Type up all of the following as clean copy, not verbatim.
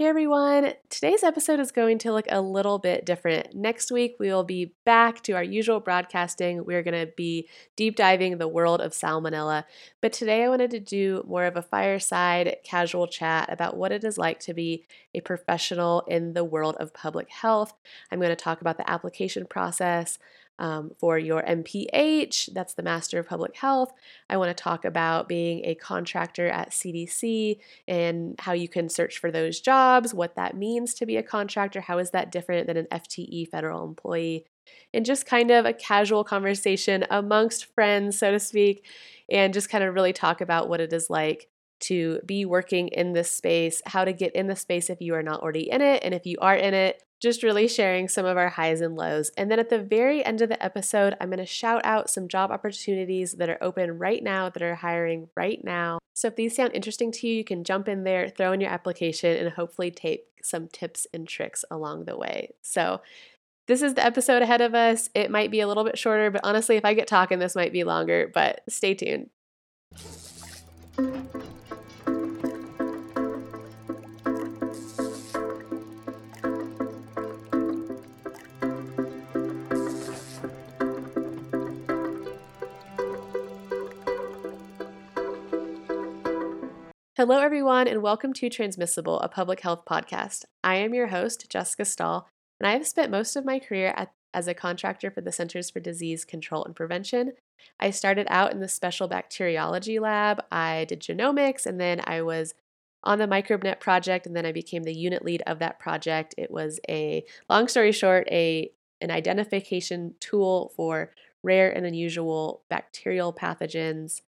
Hey everyone, today's episode is going to look a little bit different. Next week, we will be back to our usual broadcasting. We're going to be deep diving the world of salmonella. But today I wanted to do more of a fireside casual chat about what it is like to be a professional in the world of public health. I'm going to talk about the application process for your MPH, that's the Master of Public Health. I want to talk about being a contractor at CDC and how you can search for those jobs, what that means to be a contractor, how is that different than an FTE federal employee, and just kind of a casual conversation amongst friends, so to speak, and just kind of really talk about what it is like to be working in this space, how to get in the space if you are not already in it, and if you are in it, just really sharing some of our highs and lows. And then at the very end of the episode, I'm going to shout out some job opportunities that are open right now, that are hiring right now. So if these sound interesting to you, you can jump in there, throw in your application, and hopefully take some tips and tricks along the way. So this is the episode ahead of us. It might be a little bit shorter, but honestly, if I get talking, this might be longer, but stay tuned. Hello, everyone, and welcome to Transmissible, a public health podcast. I am your host, Jessica Stahl, and I have spent most of my career as a contractor for the Centers for Disease Control and Prevention. I started out in the special bacteriology lab. I did genomics, and then I was on the MicrobeNet project, and then I became the unit lead of that project. It was, a long story short, an identification tool for rare and unusual bacterial pathogens.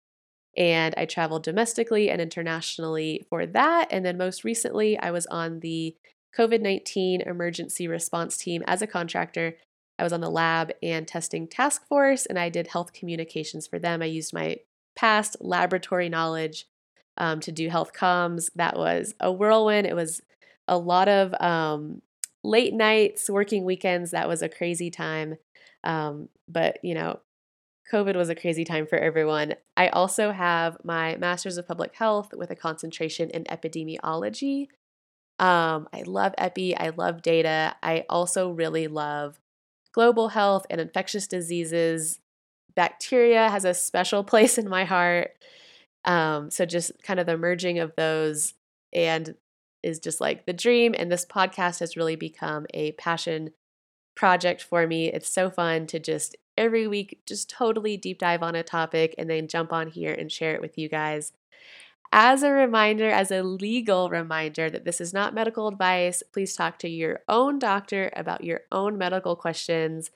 And I traveled domestically and internationally for that. And then most recently, I was on the COVID-19 emergency response team as a contractor. I was on the lab and testing task force, and I did health communications for them. I used my past laboratory knowledge to do health comms. That was a whirlwind. It was a lot of late nights, working weekends. That was a crazy time. But, you know, COVID was a crazy time for everyone. I also have my Master's of Public Health with a concentration in epidemiology. I love epi. I love data. I also really love global health and infectious diseases. Bacteria has a special place in my heart. So just kind of the merging of those and is just like the dream. And this podcast has really become a passion project for me. It's so fun to just every week, just totally deep dive on a topic and then jump on here and share it with you guys. As a reminder, as a legal reminder that this is not medical advice, please talk to your own doctor about your own medical questions.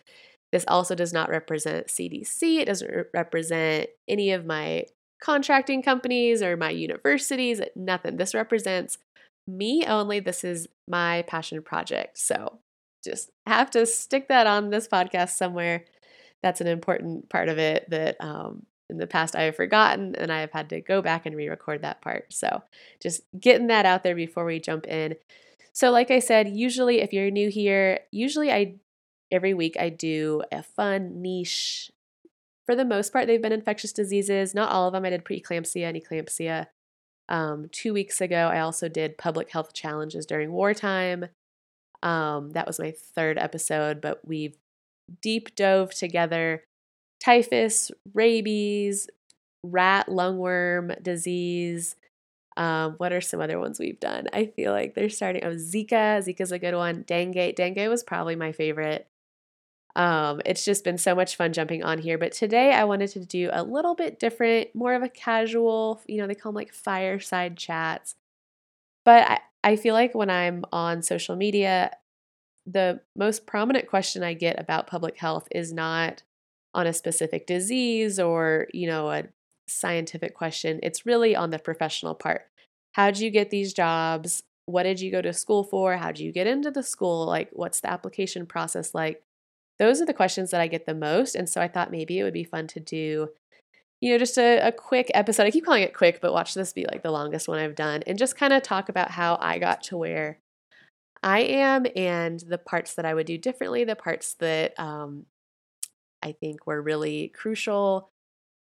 This also does not represent CDC. It doesn't represent any of my contracting companies or my universities, nothing. This represents me only. This is my passion project. So just have to stick that on this podcast somewhere. That's an important part of it that in the past I have forgotten, and I have had to go back and re-record that part. So just getting that out there before we jump in. So like I said, usually if you're new here, every week I do a fun niche. For the most part, they've been infectious diseases. Not all of them. I did preeclampsia and eclampsia 2 weeks ago. I also did public health challenges during wartime. That was my third episode, but we've deep dove together typhus, rabies, rat lungworm disease. What are some other ones we've done? I feel like they're starting. Oh, Zika. Zika's a good one. Dengue. Dengue was probably my favorite. It's just been so much fun jumping on here. But today I wanted to do a little bit different, more of a casual, they call them like fireside chats. But I feel like when I'm on social media, the most prominent question I get about public health is not on a specific disease or, a scientific question. It's really on the professional part. How did you get these jobs? What did you go to school for? How did you get into the school? Like, what's the application process like? Those are the questions that I get the most. And so I thought maybe it would be fun to do, just a quick episode. I keep calling it quick, but watch this be like the longest one I've done, and just kind of talk about how I got to where I am and the parts that I would do differently, the parts that I think were really crucial.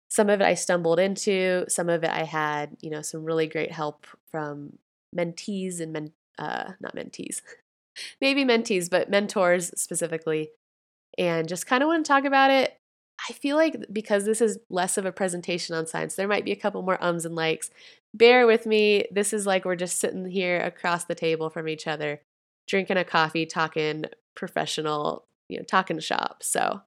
Some of it I stumbled into, some of it I had, some really great help from mentees and not mentees, maybe mentees, but mentors specifically, and just kind of want to talk about it. I feel like because this is less of a presentation on science, there might be a couple more ums and likes. Bear with me. This is like we're just sitting here across the table from each other, drinking a coffee, talking professional, you know, talking shop. So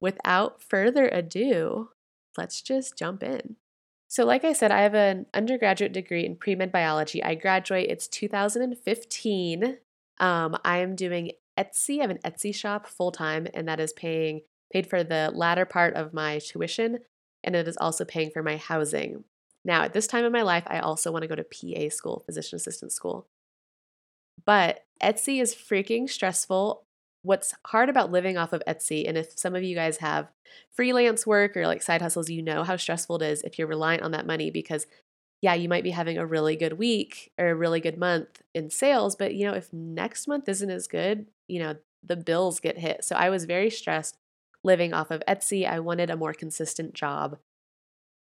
without further ado, let's just jump in. So like I said, I have an undergraduate degree in pre-med biology. I graduate, it's 2015. I am doing Etsy. I have an Etsy shop full-time, and that is paid for the latter part of my tuition, and it is also paying for my housing. Now, at this time in my life, I also want to go to PA school, physician assistant school. But Etsy is freaking stressful. What's hard about living off of Etsy, and if some of you guys have freelance work or like side hustles, you know how stressful it is if you're reliant on that money, because yeah, you might be having a really good week or a really good month in sales, but you know, if next month isn't as good, you know, the bills get hit. So I was very stressed living off of Etsy. I wanted a more consistent job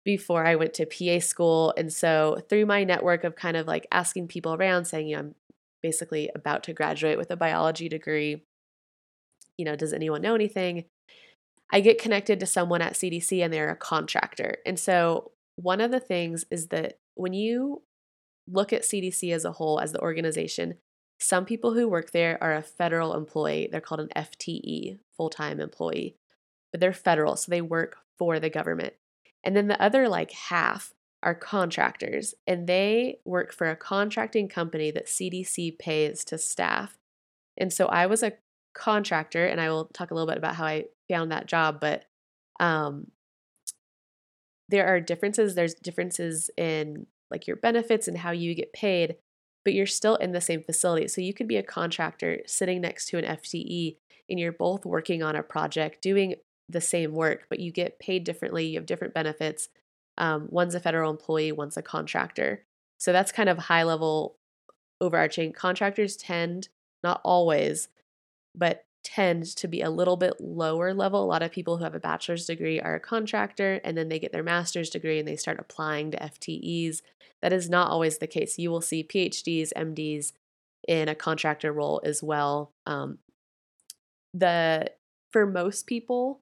before I went to PA school. And so through my network of kind of like asking people around, saying, you know, I'm basically about to graduate with a biology degree, you know, does anyone know anything? I get connected to someone at CDC, and they're a contractor. And so one of the things is that when you look at CDC as a whole, as the organization, some people who work there are a federal employee. They're called an FTE, full-time employee, but they're federal, so they work for the government. And then the other like half are contractors, and they work for a contracting company that CDC pays to staff. And so I was a contractor, and I will talk a little bit about how I found that job, but there are differences. There's differences in like your benefits and how you get paid, but you're still in the same facility. So you could be a contractor sitting next to an FTE, and you're both working on a project, doing the same work, but you get paid differently. You have different benefits. One's a federal employee, one's a contractor. So that's kind of high level overarching. Contractors tend, not always, but tend to be a little bit lower level. A lot of people who have a bachelor's degree are a contractor, and then they get their master's degree and they start applying to FTEs. That is not always the case. You will see PhDs, MDs in a contractor role as well. For most people,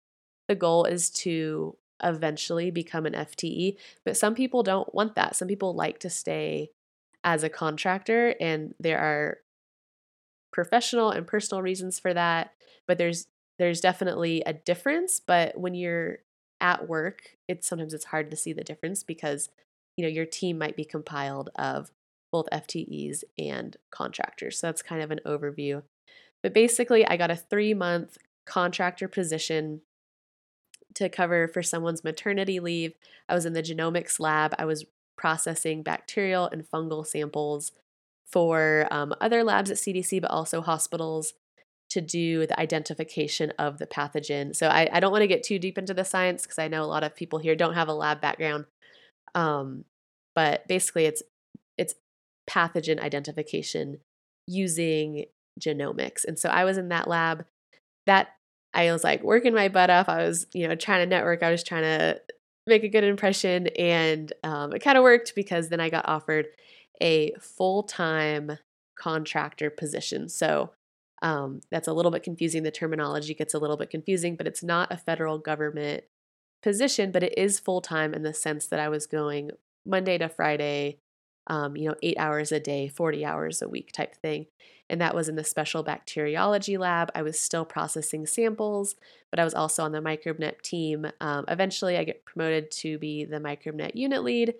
the goal is to eventually become an FTE, but some people don't want that. Some people like to stay as a contractor, and there are professional and personal reasons for that, but there's definitely a difference. But when you're at work, sometimes it's hard to see the difference, because you know your team might be compiled of both FTEs and contractors. So that's kind of an overview. But basically, I got a 3-month contractor position to cover for someone's maternity leave. I was in the genomics lab. I was processing bacterial and fungal samples for other labs at CDC, but also hospitals, to do the identification of the pathogen. So I don't want to get too deep into the science, because I know a lot of people here don't have a lab background. But basically, it's pathogen identification using genomics. And so I was in that lab. That I was like working my butt off. I was, you know, trying to network. I was trying to make a good impression, and it kind of worked, because then I got offered a full-time contractor position. So that's a little bit confusing. The terminology gets a little bit confusing, but it's not a federal government position, but it is full-time in the sense that I was going Monday to Friday, 8 hours a day, 40 hours a week type thing. And that was in the special bacteriology lab. I was still processing samples, but I was also on the MicrobeNet team. Eventually I get promoted to be the MicrobeNet unit lead,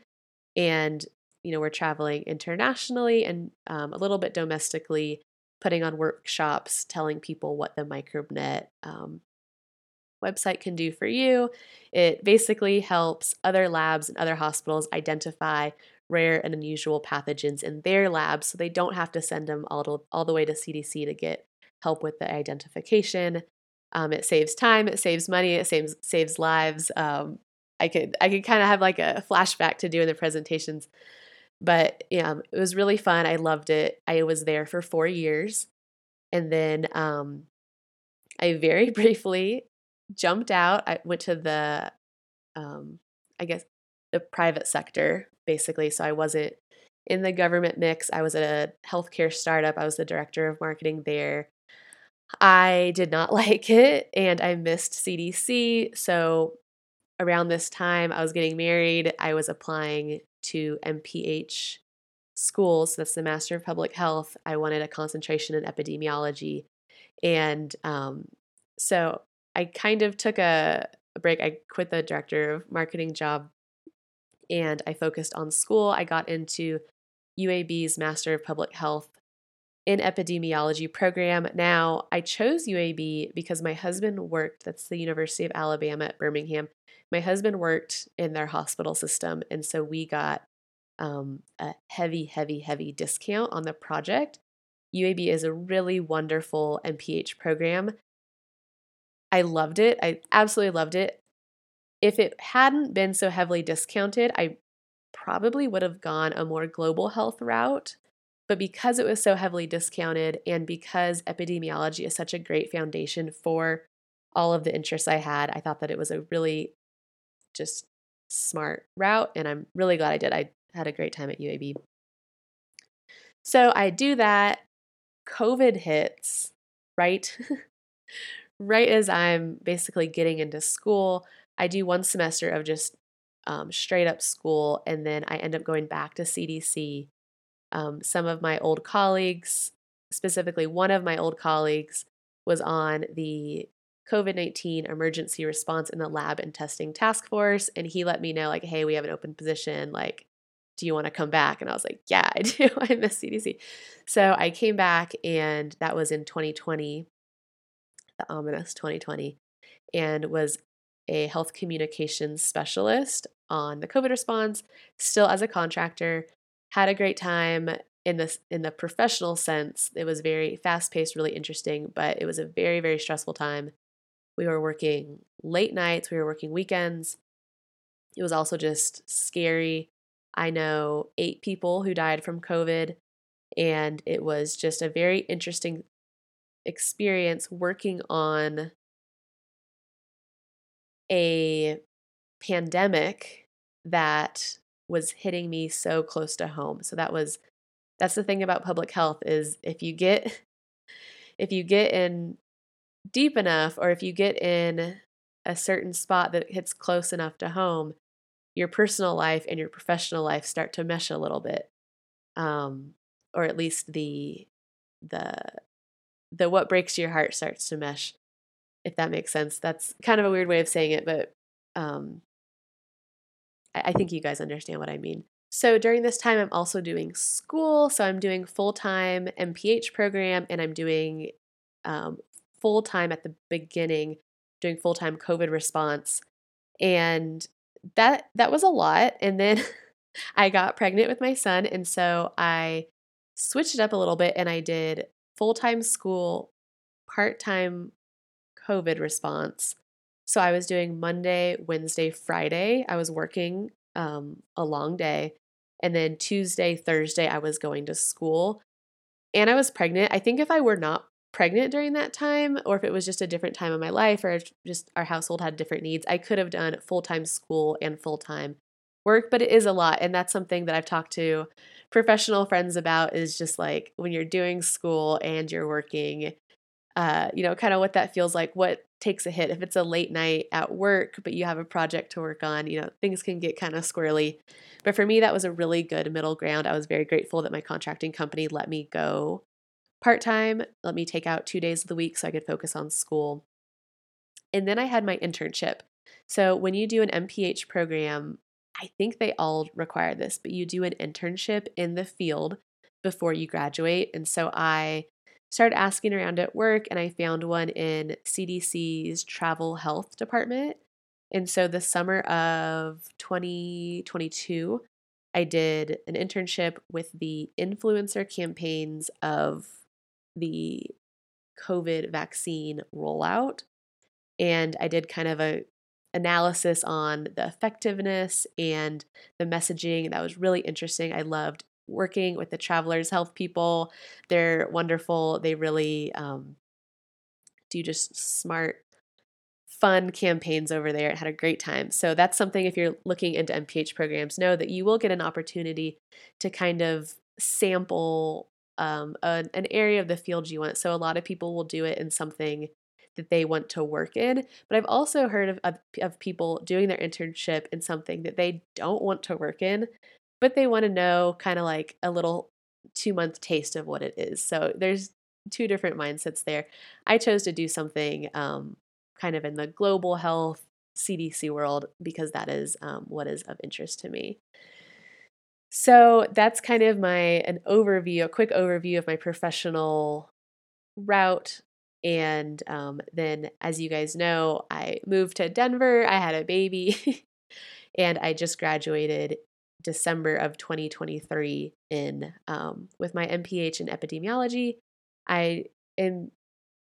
and you know, we're traveling internationally and a little bit domestically, putting on workshops, telling people what the MicrobeNet website can do for you. It basically helps other labs and other hospitals identify rare and unusual pathogens in their labs, so they don't have to send them all the way to CDC to get help with the identification. It saves time, it saves money, it saves lives. I could kind of have like a flashback to doing the presentations. But yeah, it was really fun. I loved it. I was there for 4 years. And then I very briefly jumped out. I went to the private sector, basically. So I wasn't in the government mix. I was at a healthcare startup. I was the director of marketing there. I did not like it, and I missed CDC. So around this time, I was getting married. I was applying to MPH schools. So that's the Master of Public Health. I wanted a concentration in epidemiology. And so I kind of took a break. I quit the director of marketing job, and I focused on school. I got into UAB's Master of Public Health in Epidemiology program. Now, I chose UAB because my husband worked, that's the University of Alabama at Birmingham. My husband worked in their hospital system, and so we got a heavy, heavy, heavy discount on the project. UAB is a really wonderful MPH program. I loved it. I absolutely loved it. If it hadn't been so heavily discounted, I probably would have gone a more global health route. But because it was so heavily discounted, and because epidemiology is such a great foundation for all of the interests I had, I thought that it was a really just smart route, and I'm really glad I did. I had a great time at UAB. So I do that. COVID hits, right? Right as I'm basically getting into school. I do one semester of just straight up school, and then I end up going back to CDC. Some of my old colleagues, specifically one of my old colleagues, was on the COVID-19 emergency response in the lab and testing task force. And he let me know, like, hey, we have an open position. Like, do you want to come back? And I was like, yeah, I do. I miss CDC. So I came back, and that was in 2020, the ominous 2020, and was a health communications specialist on the COVID response, still as a contractor. Had a great time in the professional sense. It was very fast-paced, really interesting, but it was a very, very stressful time. We were working late nights. We were working weekends. It was also just scary. I know 8 people who died from COVID, and it was just a very interesting experience working on a pandemic that was hitting me so close to home. So that's the thing about public health, is if you get in deep enough, or if you get in a certain spot that hits close enough to home, your personal life and your professional life start to mesh a little bit. Or at least the what breaks your heart starts to mesh, if that makes sense. That's kind of a weird way of saying it, but I think you guys understand what I mean. So during this time, I'm also doing school. So I'm doing full-time MPH program, and I'm doing full-time at the beginning, doing full-time COVID response. And that was a lot. And then I got pregnant with my son. And so I switched it up a little bit, and I did full-time school, part-time COVID response. So I was doing Monday, Wednesday, Friday. I was working a long day. And then Tuesday, Thursday, I was going to school. And I was pregnant. I think if I were not pregnant during that time, or if it was just a different time in my life, or just our household had different needs, I could have done full-time school and full-time work. But it is a lot. And that's something that I've talked to professional friends about, is just like when you're doing school and you're working, kind of what that feels like, what takes a hit. If it's a late night at work, but you have a project to work on, things can get kind of squirrely. But for me, that was a really good middle ground. I was very grateful that my contracting company let me go part-time, let me take out 2 days of the week so I could focus on school. And then I had my internship. So when you do an MPH program, I think they all require this, but you do an internship in the field before you graduate. And so I started asking around at work, and I found one in CDC's travel health department. And so the summer of 2022, I did an internship with the influencer campaigns of the COVID vaccine rollout. And I did kind of a analysis on the effectiveness and the messaging. That was really interesting. I loved working with the travelers health people. They're wonderful. They really do just smart fun campaigns over there. It had a great time. So that's something, if you're looking into MPH programs, know that you will get an opportunity to kind of sample an area of the field you want. So a lot of people will do it in something that they want to work in. But I've also heard of people doing their internship in something that they don't want to work in, but they want to know kind of like a little 2-month taste of what it is. So there's two different mindsets there. I chose to do something kind of in the global health CDC world because that is what is of interest to me. So that's kind of a quick overview of my professional route. And then, as you guys know, I moved to Denver. I had a baby, and I just graduated December of 2023 with my MPH in epidemiology. I am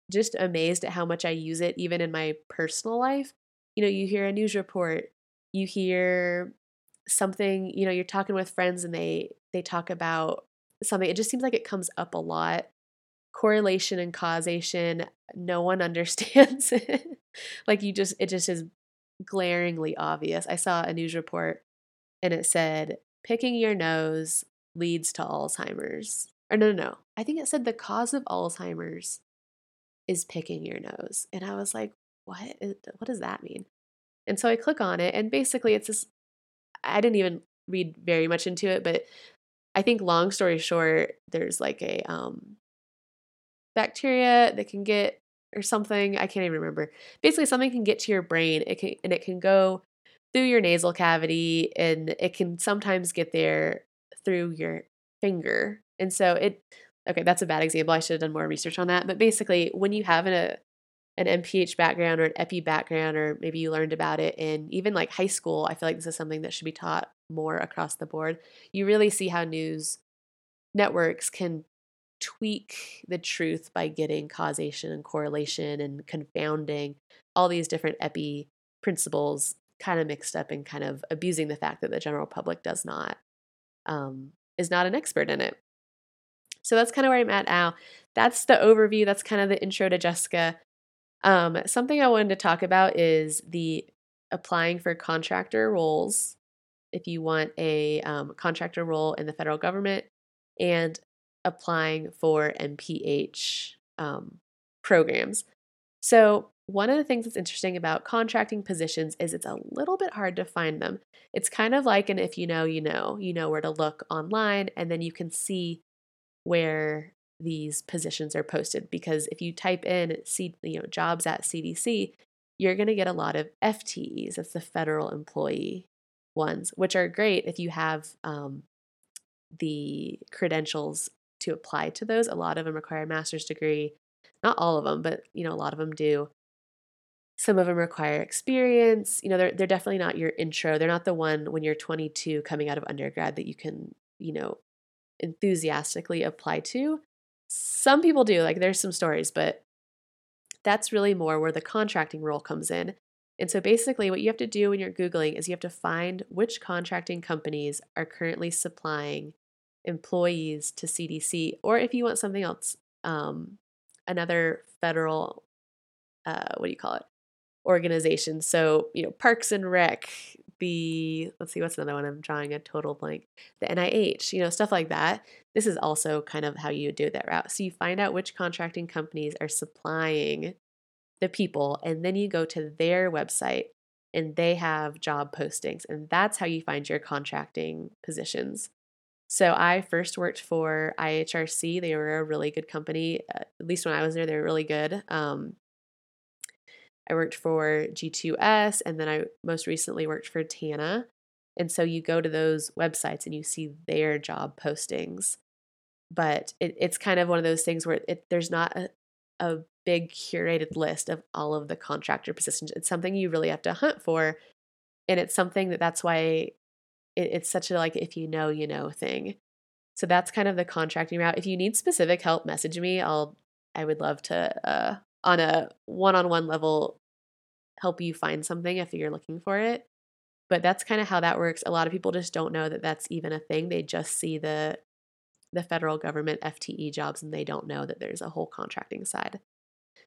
just amazed at how much I use it, even in my personal life. You know, you hear a news report, you hear something, you know, you're talking with friends, and they talk about something. It just seems like it comes up a lot. Correlation and causation, no one understands it. Like it just is glaringly obvious. I saw a news report and it said, picking your nose leads to Alzheimer's. Or no. I think it said the cause of Alzheimer's is picking your nose. And I was like, what does that mean? And so I click on it, and basically it's this, I didn't even read very much into it, but I think long story short, there's like a, bacteria that can get, or something, I can't even remember. Basically, something can get to your brain. It can go through your nasal cavity, and it can sometimes get there through your finger. And so that's a bad example. I should have done more research on that. But basically, when you have an MPH background or an epi background, or maybe you learned about it in even like high school, I feel like this is something that should be taught more across the board. You really see how news networks can tweak the truth by getting causation and correlation and confounding all these different epi principles kind of mixed up, and kind of abusing the fact that the general public is not an expert in it. So that's kind of where I'm at now. That's the overview. That's kind of the intro to Jessica. Something I wanted to talk about is the applying for contractor roles. If you want a contractor role in the federal government, and applying for MPH programs. So one of the things that's interesting about contracting positions is it's a little bit hard to find them. It's kind of like an if you know, you know. You know where to look online, and then you can see where these positions are posted, because if you type in jobs at CDC, you're going to get a lot of FTEs. That's the federal employee ones, which are great if you have the credentials to apply to those. A lot of them require a master's degree. Not all of them, but a lot of them do. Some of them require experience. They're definitely not your intro. They're not the one when you're 22 coming out of undergrad that you can, enthusiastically apply to. Some people do, like there's some stories, but that's really more where the contracting role comes in. And so basically what you have to do when you're Googling is you have to find which contracting companies are currently supplying employees to CDC, or if you want something else, another federal, organization. So, Parks and Rec, what's another one? I'm drawing a total blank. The NIH, stuff like that. This is also kind of how you do that route. So you find out which contracting companies are supplying the people, and then you go to their website and they have job postings, and that's how you find your contracting positions. So I first worked for IHRC. They were a really good company. At least when I was there, they were really good. I worked for G2S, and then I most recently worked for Tana. And so you go to those websites and you see their job postings. But it's kind of one of those things where there's not a big curated list of all of the contractor positions. It's something you really have to hunt for. And it's something that's why it's such a like if you know, you know thing. So that's kind of the contracting route. If you need specific help, message me. I would love to on a one-on-one level help you find something if you're looking for it. But that's kind of how that works. A lot of people just don't know that that's even a thing. They just see the federal government FTE jobs, and they don't know that there's a whole contracting side.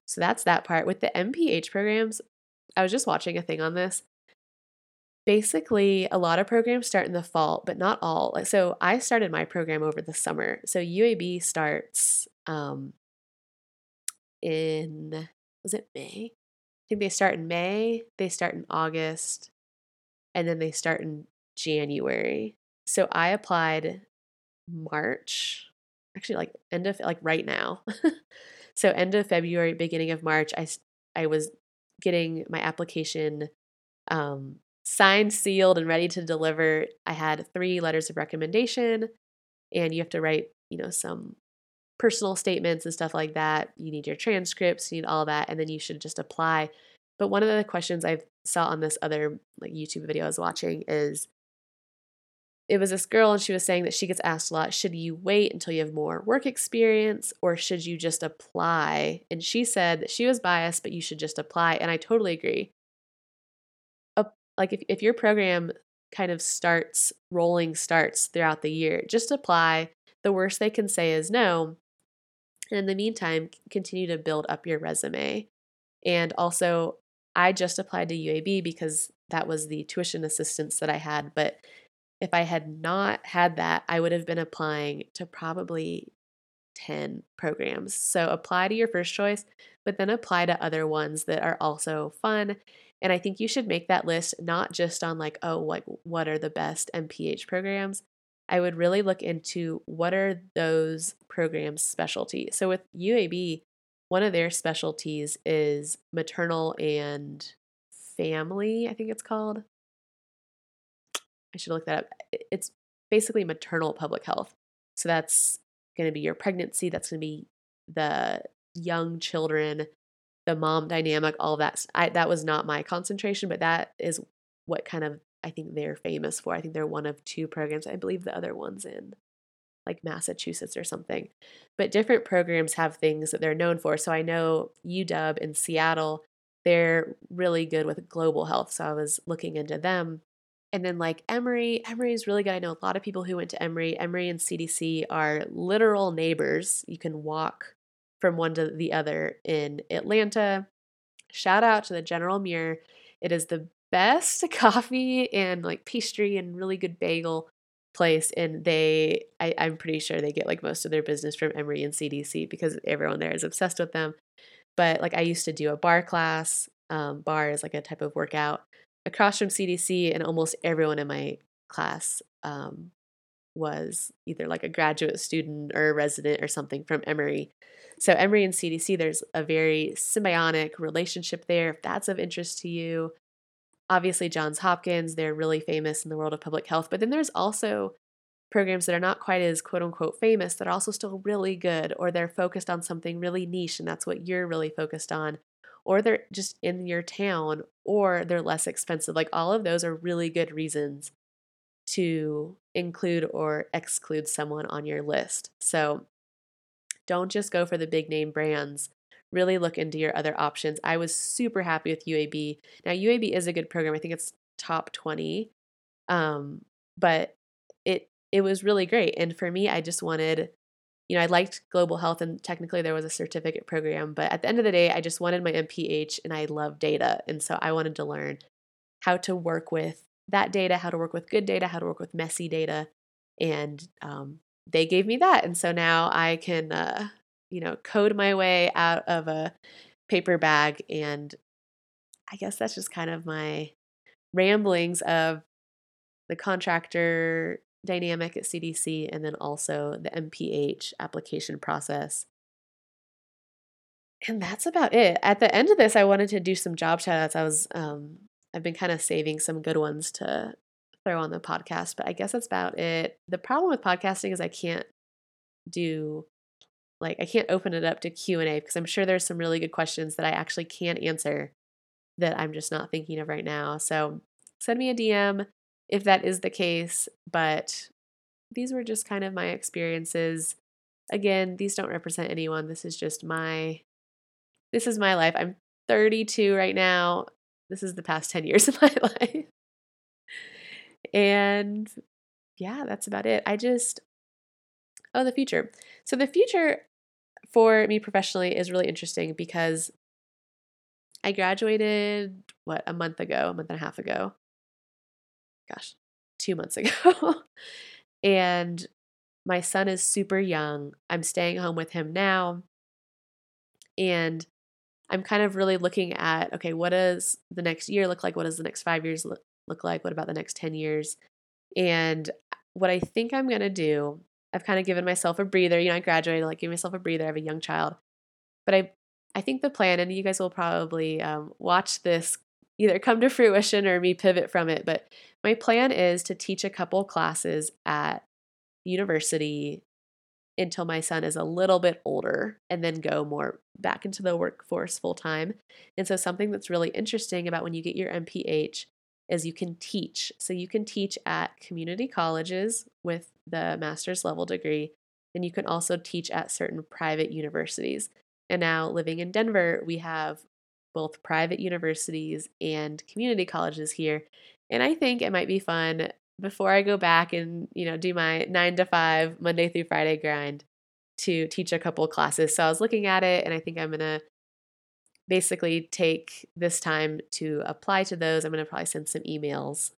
So that's that part. With the MPH programs, I was just watching a thing on this. Basically, a lot of programs start in the fall, but not all. Like, so I started my program over the summer. So UAB starts in, was it May? I think they start in May, they start in August, and then they start in January. So I applied March, actually like end of, like right now. So end of February, beginning of March, I was getting my application signed, sealed, and ready to deliver. I had 3 letters of recommendation, and you have to write, you know, some personal statements and stuff like that. You need your transcripts, you need all that, and then you should just apply. But one of the questions I saw on this other like YouTube video I was watching is, it was this girl and she was saying that she gets asked a lot, should you wait until you have more work experience or should you just apply? And she said that she was biased, but you should just apply. And I totally agree. Like if your program kind of starts throughout the year, just apply. The worst they can say is no. And in the meantime, continue to build up your resume. And also, I just applied to UAB because that was the tuition assistance that I had. But if I had not had that, I would have been applying to probably 10 programs. So apply to your first choice, but then apply to other ones that are also fun. And I think you should make that list not just on like, oh, like what are the best MPH programs? I would really look into what are those programs' specialties. So with UAB, one of their specialties is maternal and family, I think it's called. I should look that up. It's basically maternal public health. So that's going to be your pregnancy. That's going to be the young children, the mom dynamic, all that. That was not my concentration, but that is what kind of, I think they're famous for. I think they're one of 2 programs. I believe the other one's in like Massachusetts or something. But different programs have things that they're known for. So I know UW in Seattle, they're really good with global health. So I was looking into them. And then like Emory is really good. I know a lot of people who went to Emory. Emory and CDC are literal neighbors. You can walk from one to the other in Atlanta. Shout out to the General Muir. It is the best coffee and like pastry and really good bagel place. And I'm pretty sure they get like most of their business from Emory and CDC because everyone there is obsessed with them. But like I used to do a bar class. Bar is like a type of workout. Across from CDC, and almost everyone in my class was either like a graduate student or a resident or something from Emory. So Emory and CDC, there's a very symbiotic relationship there, if that's of interest to you. Obviously, Johns Hopkins, they're really famous in the world of public health. But then there's also programs that are not quite as quote unquote famous that are also still really good, or they're focused on something really niche, and that's what you're really focused on. Or they're just in your town, or they're less expensive. Like all of those are really good reasons to include or exclude someone on your list. So don't just go for the big name brands. Really look into your other options. I was super happy with UAB. Now UAB is a good program. I think it's top 20, but it was really great. And for me, I just wanted, you know, I liked global health, and technically there was a certificate program, but at the end of the day, I just wanted my MPH, and I love data. And so I wanted to learn how to work with that data, how to work with good data, how to work with messy data. And they gave me that. And so now I can, you know, code my way out of a paper bag. And I guess that's just kind of my ramblings of the contractor dynamic at CDC, and then also the MPH application process. And that's about it. At the end of this, I wanted to do some job shout outs. I've been kind of saving some good ones to throw on the podcast, but I guess that's about it. The problem with podcasting is I can't open it up to Q&A because I'm sure there's some really good questions that I actually can answer that I'm just not thinking of right now. So send me a DM if that is the case, but these were just kind of my experiences. Again, these don't represent anyone. This is my life. I'm 32 right now. This is the past 10 years of my life. And yeah, that's about it. The future. So the future for me professionally is really interesting because I graduated what, a month and a half ago, gosh, 2 months ago. And my son is super young. I'm staying home with him now. And I'm kind of really looking at, okay, what does the next year look like? What does the next 5 years look like? What about the next 10 years? And what I think I'm going to do, I've kind of given myself a breather. You know, I graduated, like, gave myself a breather. I have a young child. But I think the plan, and you guys will probably watch this either come to fruition or me pivot from it. But my plan is to teach a couple classes at university until my son is a little bit older, and then go more back into the workforce full time. And so something that's really interesting about when you get your MPH is you can teach. So you can teach at community colleges with the master's level degree, and you can also teach at certain private universities. And now, living in Denver, we have both private universities and community colleges here. And I think it might be fun, before I go back and, you know, do my 9 to 5 Monday through Friday grind, to teach a couple classes. So I was looking at it, and I think I'm going to basically take this time to apply to those. I'm going to probably send some emails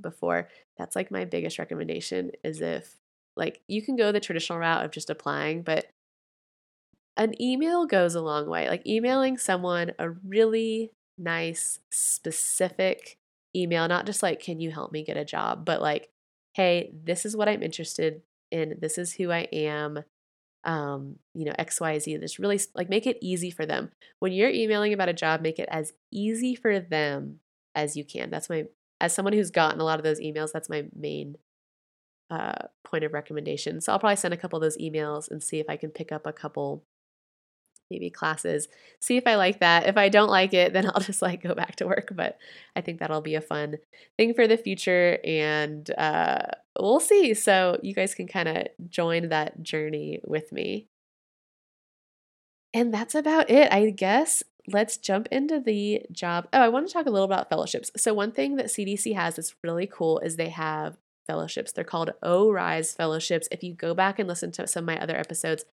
before. That's like my biggest recommendation, is if, like, you can go the traditional route of just applying, but an email goes a long way. Like, emailing someone a really nice, specific email, not just like, can you help me get a job, but like, hey, this is what I'm interested in. This is who I am. You know, X, Y, Z. Just really, like, make it easy for them. When you're emailing about a job, make it as easy for them as you can. That's my, as someone who's gotten a lot of those emails, that's my main point of recommendation. So I'll probably send a couple of those emails and see if I can pick up a couple, maybe classes, see if I like that. If I don't like it, then I'll just, like, go back to work. But I think that'll be a fun thing for the future, and we'll see. So you guys can kind of join that journey with me. And that's about it, I guess. Let's jump into the job. Oh, I want to talk a little about fellowships. So one thing that CDC has that's really cool is they have fellowships. They're called ORISE fellowships. If you go back and listen to some of my other episodes,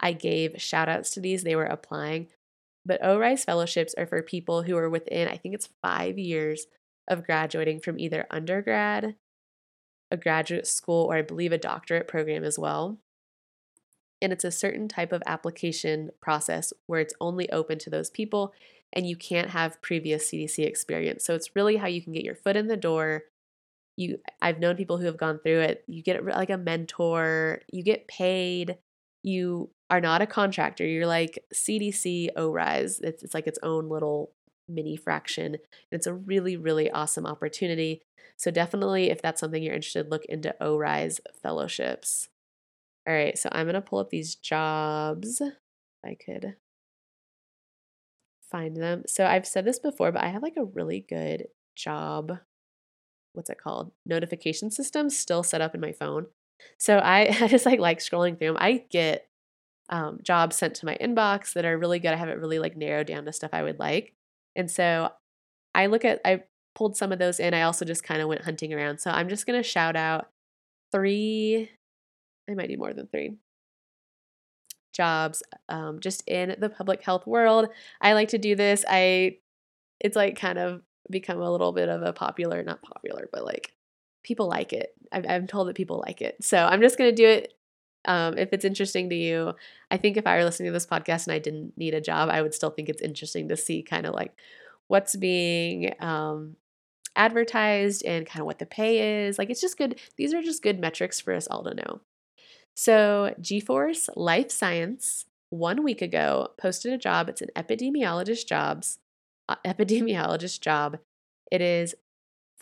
I gave shout outs to these. They were applying. But ORISE fellowships are for people who are within, I think it's 5 years of graduating from either undergrad, a graduate school, or I believe a doctorate program as well. And it's a certain type of application process where it's only open to those people, and you can't have previous CDC experience. So it's really how you can get your foot in the door. I've known people who have gone through it. You get like a mentor, you get paid, you are not a contractor. You're like CDC ORISE. It's like its own little mini fraction. And it's a really, really awesome opportunity. So definitely, if that's something you're interested, look into ORISE fellowships. All right, so I'm going to pull up these jobs, if I could find them. So I've said this before, but I have like a really good job, what's it called, notification system still set up in my phone. So I just like scrolling through them. I get jobs sent to my inbox that are really good. I have it really like narrowed down to stuff I would like. And so I pulled some of those in. I also just kind of went hunting around. So I'm just going to shout out three, I might do more than three, jobs just in the public health world. I like to do this. It's like kind of become a little bit of a popular, not popular, but like people like it. I'm told that people like it. So I'm just going to do it. If it's interesting to you, I think if I were listening to this podcast and I didn't need a job, I would still think it's interesting to see kind of like what's being advertised and kind of what the pay is. Like, it's just good. These are just good metrics for us all to know. So GeForce Life Science 1 week ago posted a job. It's an epidemiologist job. It is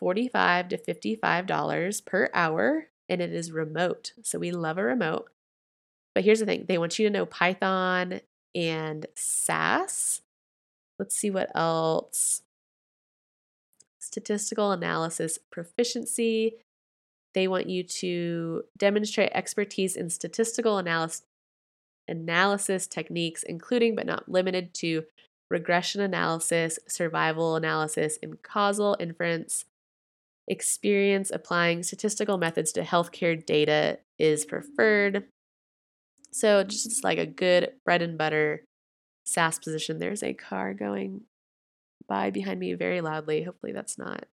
$45 to $55 per hour, and it is remote. So we love a remote. But here's the thing. They want you to know Python and SAS. Let's see what else. Statistical analysis proficiency. They want you to demonstrate expertise in statistical analysis techniques, including but not limited to regression analysis, survival analysis, and causal inference. Experience applying statistical methods to healthcare data is preferred. So just like a good bread and butter SAS position. There's a car going by behind me very loudly. Hopefully that's not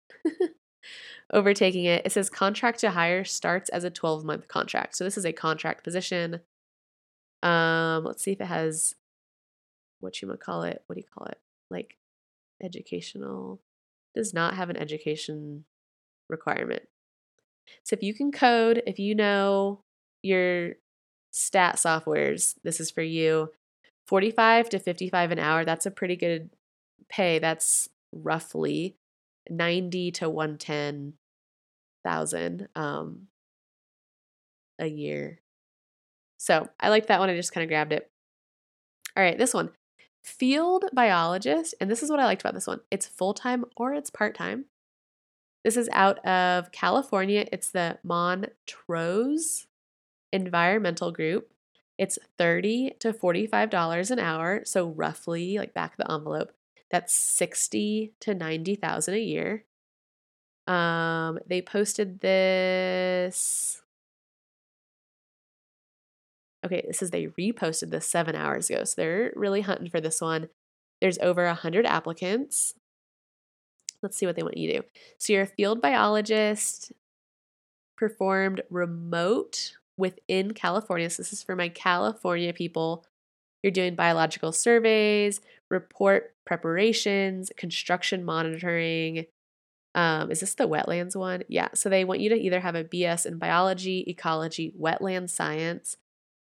overtaking it. It says contract to hire starts as a 12-month contract. So this is a contract position. Let's see if it has what do you call it? Like educational. Does not have an education requirement. So if you can code, if you know your stat softwares, this is for you. 45 to 55 an hour, that's a pretty good pay. That's roughly 90 to 110,000 a year. So I like that one. I just kind of grabbed it. All right, this one. Field biologist, and this is what I liked about this one. It's full-time or it's part-time. This is out of California. It's the Montrose Environmental Group. It's $30 to $45 an hour, so roughly, like back of the envelope, that's $60,000 to $90,000 a year. They posted this. Okay, this is they reposted this 7 hours ago, so they're really hunting for this one. There's over 100 applicants. Let's see what they want you to do. So you're a field biologist, performed remote within California. So this is for my California people. You're doing biological surveys, report preparations, construction monitoring. Is this the wetlands one? Yeah. So they want you to either have a BS in biology, ecology, wetland science,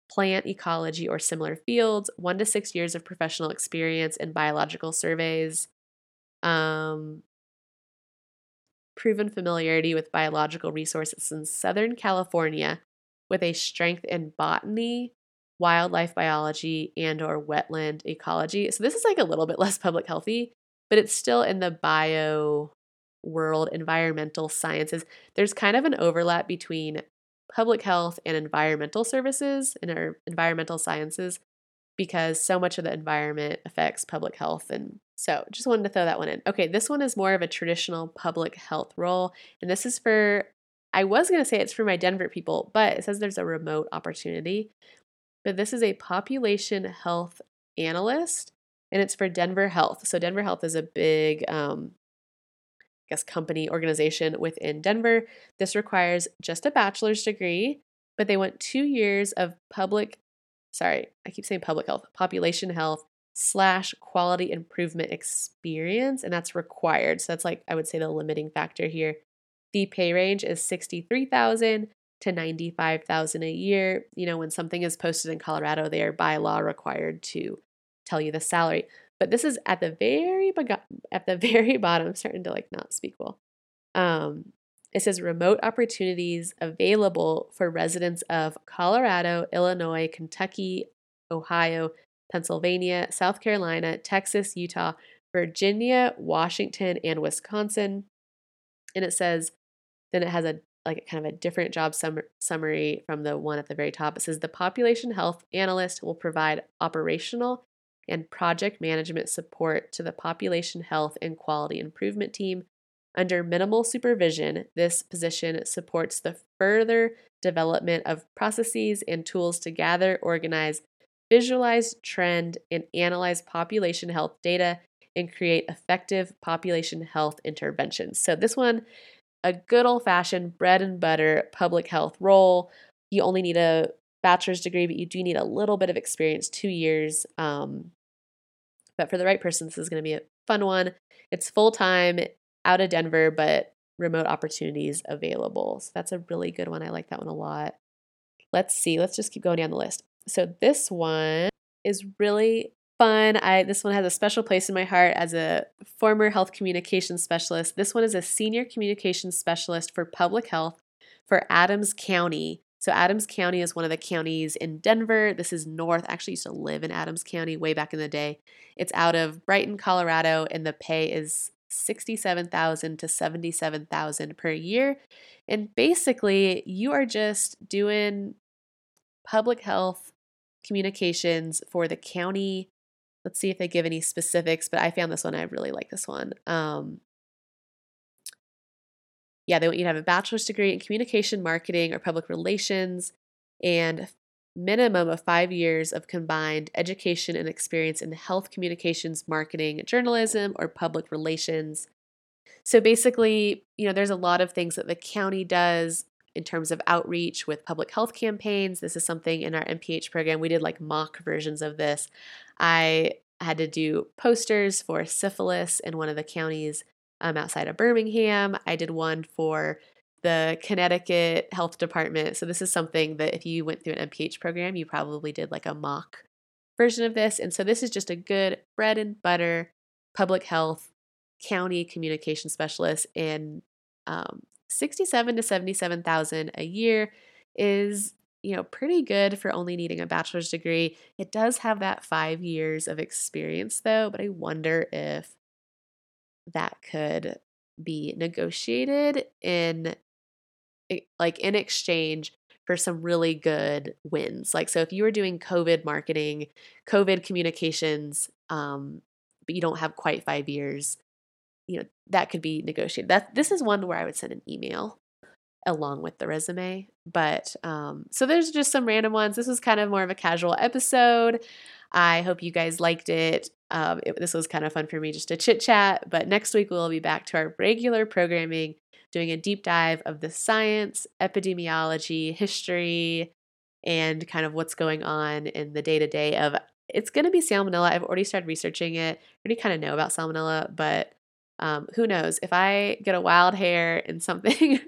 plant ecology, or similar fields, 1 to 6 years of professional experience in biological surveys, proven familiarity with biological resources in Southern California, with a strength in botany, wildlife biology, and or wetland ecology. So this is like a little bit less public healthy, but it's still in the bio world, environmental sciences. There's kind of an overlap between public health and environmental services and our environmental sciences, because so much of the environment affects public health. And so just wanted to throw that one in. Okay, this one is more of a traditional public health role. And this is for, I was going to say it's for my Denver people, but it says there's a remote opportunity. But this is a population health analyst, and it's for Denver Health. So Denver Health is a big, I guess, company organization within Denver. This requires just a bachelor's degree, but they want 2 years of population health / quality improvement experience, and that's required. So that's like, I would say, the limiting factor here. The pay range is $63,000 to $95,000 a year. You know, when something is posted in Colorado, they are by law required to tell you the salary. But this is at the very bottom. I'm starting to like not speak well. It says remote opportunities available for residents of Colorado, Illinois, Kentucky, Ohio, Pennsylvania, South Carolina, Texas, Utah, Virginia, Washington, and Wisconsin. And it says, then it has a like kind of a different job summary from the one at the very top. It says the population health analyst will provide operational and project management support to the population health and quality improvement team. Under minimal supervision, this position supports the further development of processes and tools to gather, organize, visualize, trend, and analyze population health data and create effective population health interventions. So this one, a good old-fashioned bread and butter public health role. You only need a bachelor's degree, but you do need a little bit of experience, 2 years. But for the right person, this is going to be a fun one. It's full-time out of Denver, but remote opportunities available. So that's a really good one. I like that one a lot. Let's see. Let's just keep going down the list. So this one is really fun. This one has a special place in my heart as a former health communications specialist. This one is a senior communications specialist for public health for Adams County. So Adams County is one of the counties in Denver. This is north. I actually used to live in Adams County way back in the day. It's out of Brighton, Colorado, and the pay is $67,000 to $77,000 per year. And basically, you are just doing public health communications for the county. Let's see if they give any specifics, but I found this one. I really like this one. They want you to have a bachelor's degree in communication, marketing, or public relations, and minimum of 5 years of combined education and experience in health communications, marketing, journalism, or public relations. So basically, you know, there's a lot of things that the county does in terms of outreach with public health campaigns. This is something in our MPH program. We did like mock versions of this. I had to do posters for syphilis in one of the counties outside of Birmingham. I did one for the Connecticut Health Department. So this is something that if you went through an MPH program, you probably did like a mock version of this. And so this is just a good bread and butter public health county communication specialist, and 67 to 77,000 a year is, you know, pretty good for only needing a bachelor's degree. It does have that 5 years of experience though, but I wonder if that could be negotiated in like in exchange for some really good wins. Like, so if you were doing COVID marketing, COVID communications, but you don't have quite 5 years, you know, that could be negotiated. This is one where I would send an email along with the resume. But so there's just some random ones. This was kind of more of a casual episode. I hope you guys liked it. This was kind of fun for me just to chit chat. But next week we'll be back to our regular programming, doing a deep dive of the science, epidemiology, history, and kind of what's going on in the day-to-day of, it's going to be salmonella. I've already started researching it. I already kind of know about salmonella, but who knows? If I get a wild hair and something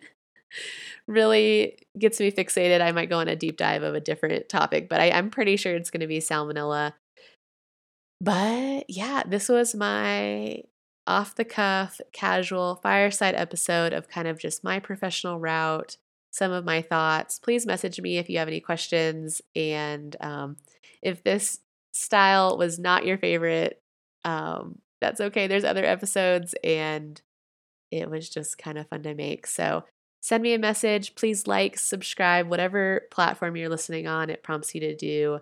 really gets me fixated, I might go on a deep dive of a different topic, but I'm pretty sure it's going to be salmonella. But yeah, this was my off-the-cuff, casual, fireside episode of kind of just my professional route, some of my thoughts. Please message me if you have any questions. And if this style was not your favorite, that's okay. There's other episodes, and it was just kind of fun to make. So send me a message. Please like, subscribe, whatever platform you're listening on, it prompts you to do.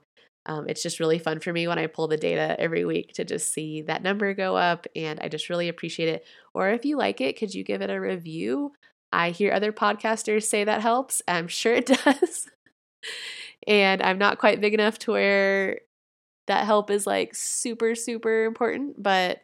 It's just really fun for me when I pull the data every week to just see that number go up, and I just really appreciate it. Or if you like it, could you give it a review? I hear other podcasters say that helps. I'm sure it does. And I'm not quite big enough to where that help is like super, super important, but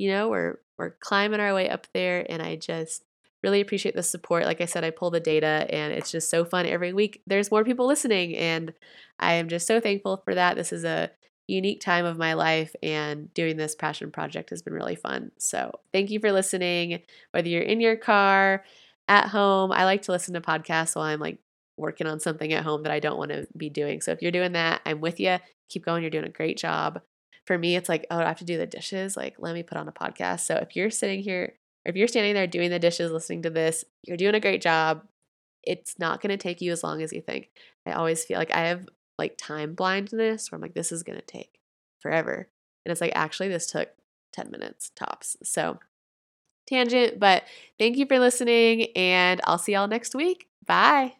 you know, we're climbing our way up there, and I just really appreciate the support. Like I said, I pull the data, and it's just so fun every week. There's more people listening, and I am just so thankful for that. This is a unique time of my life, and doing this passion project has been really fun. So thank you for listening, whether you're in your car, at home. I like to listen to podcasts while I'm like working on something at home that I don't want to be doing. So if you're doing that, I'm with you. Keep going. You're doing a great job. For me, it's like, oh, I have to do the dishes. Like, let me put on a podcast. So if you're sitting here, or if you're standing there doing the dishes, listening to this, you're doing a great job. It's not going to take you as long as you think. I always feel like I have like time blindness where I'm like, this is going to take forever. And it's like, actually, this took 10 minutes tops. So tangent, but thank you for listening, and I'll see y'all next week. Bye.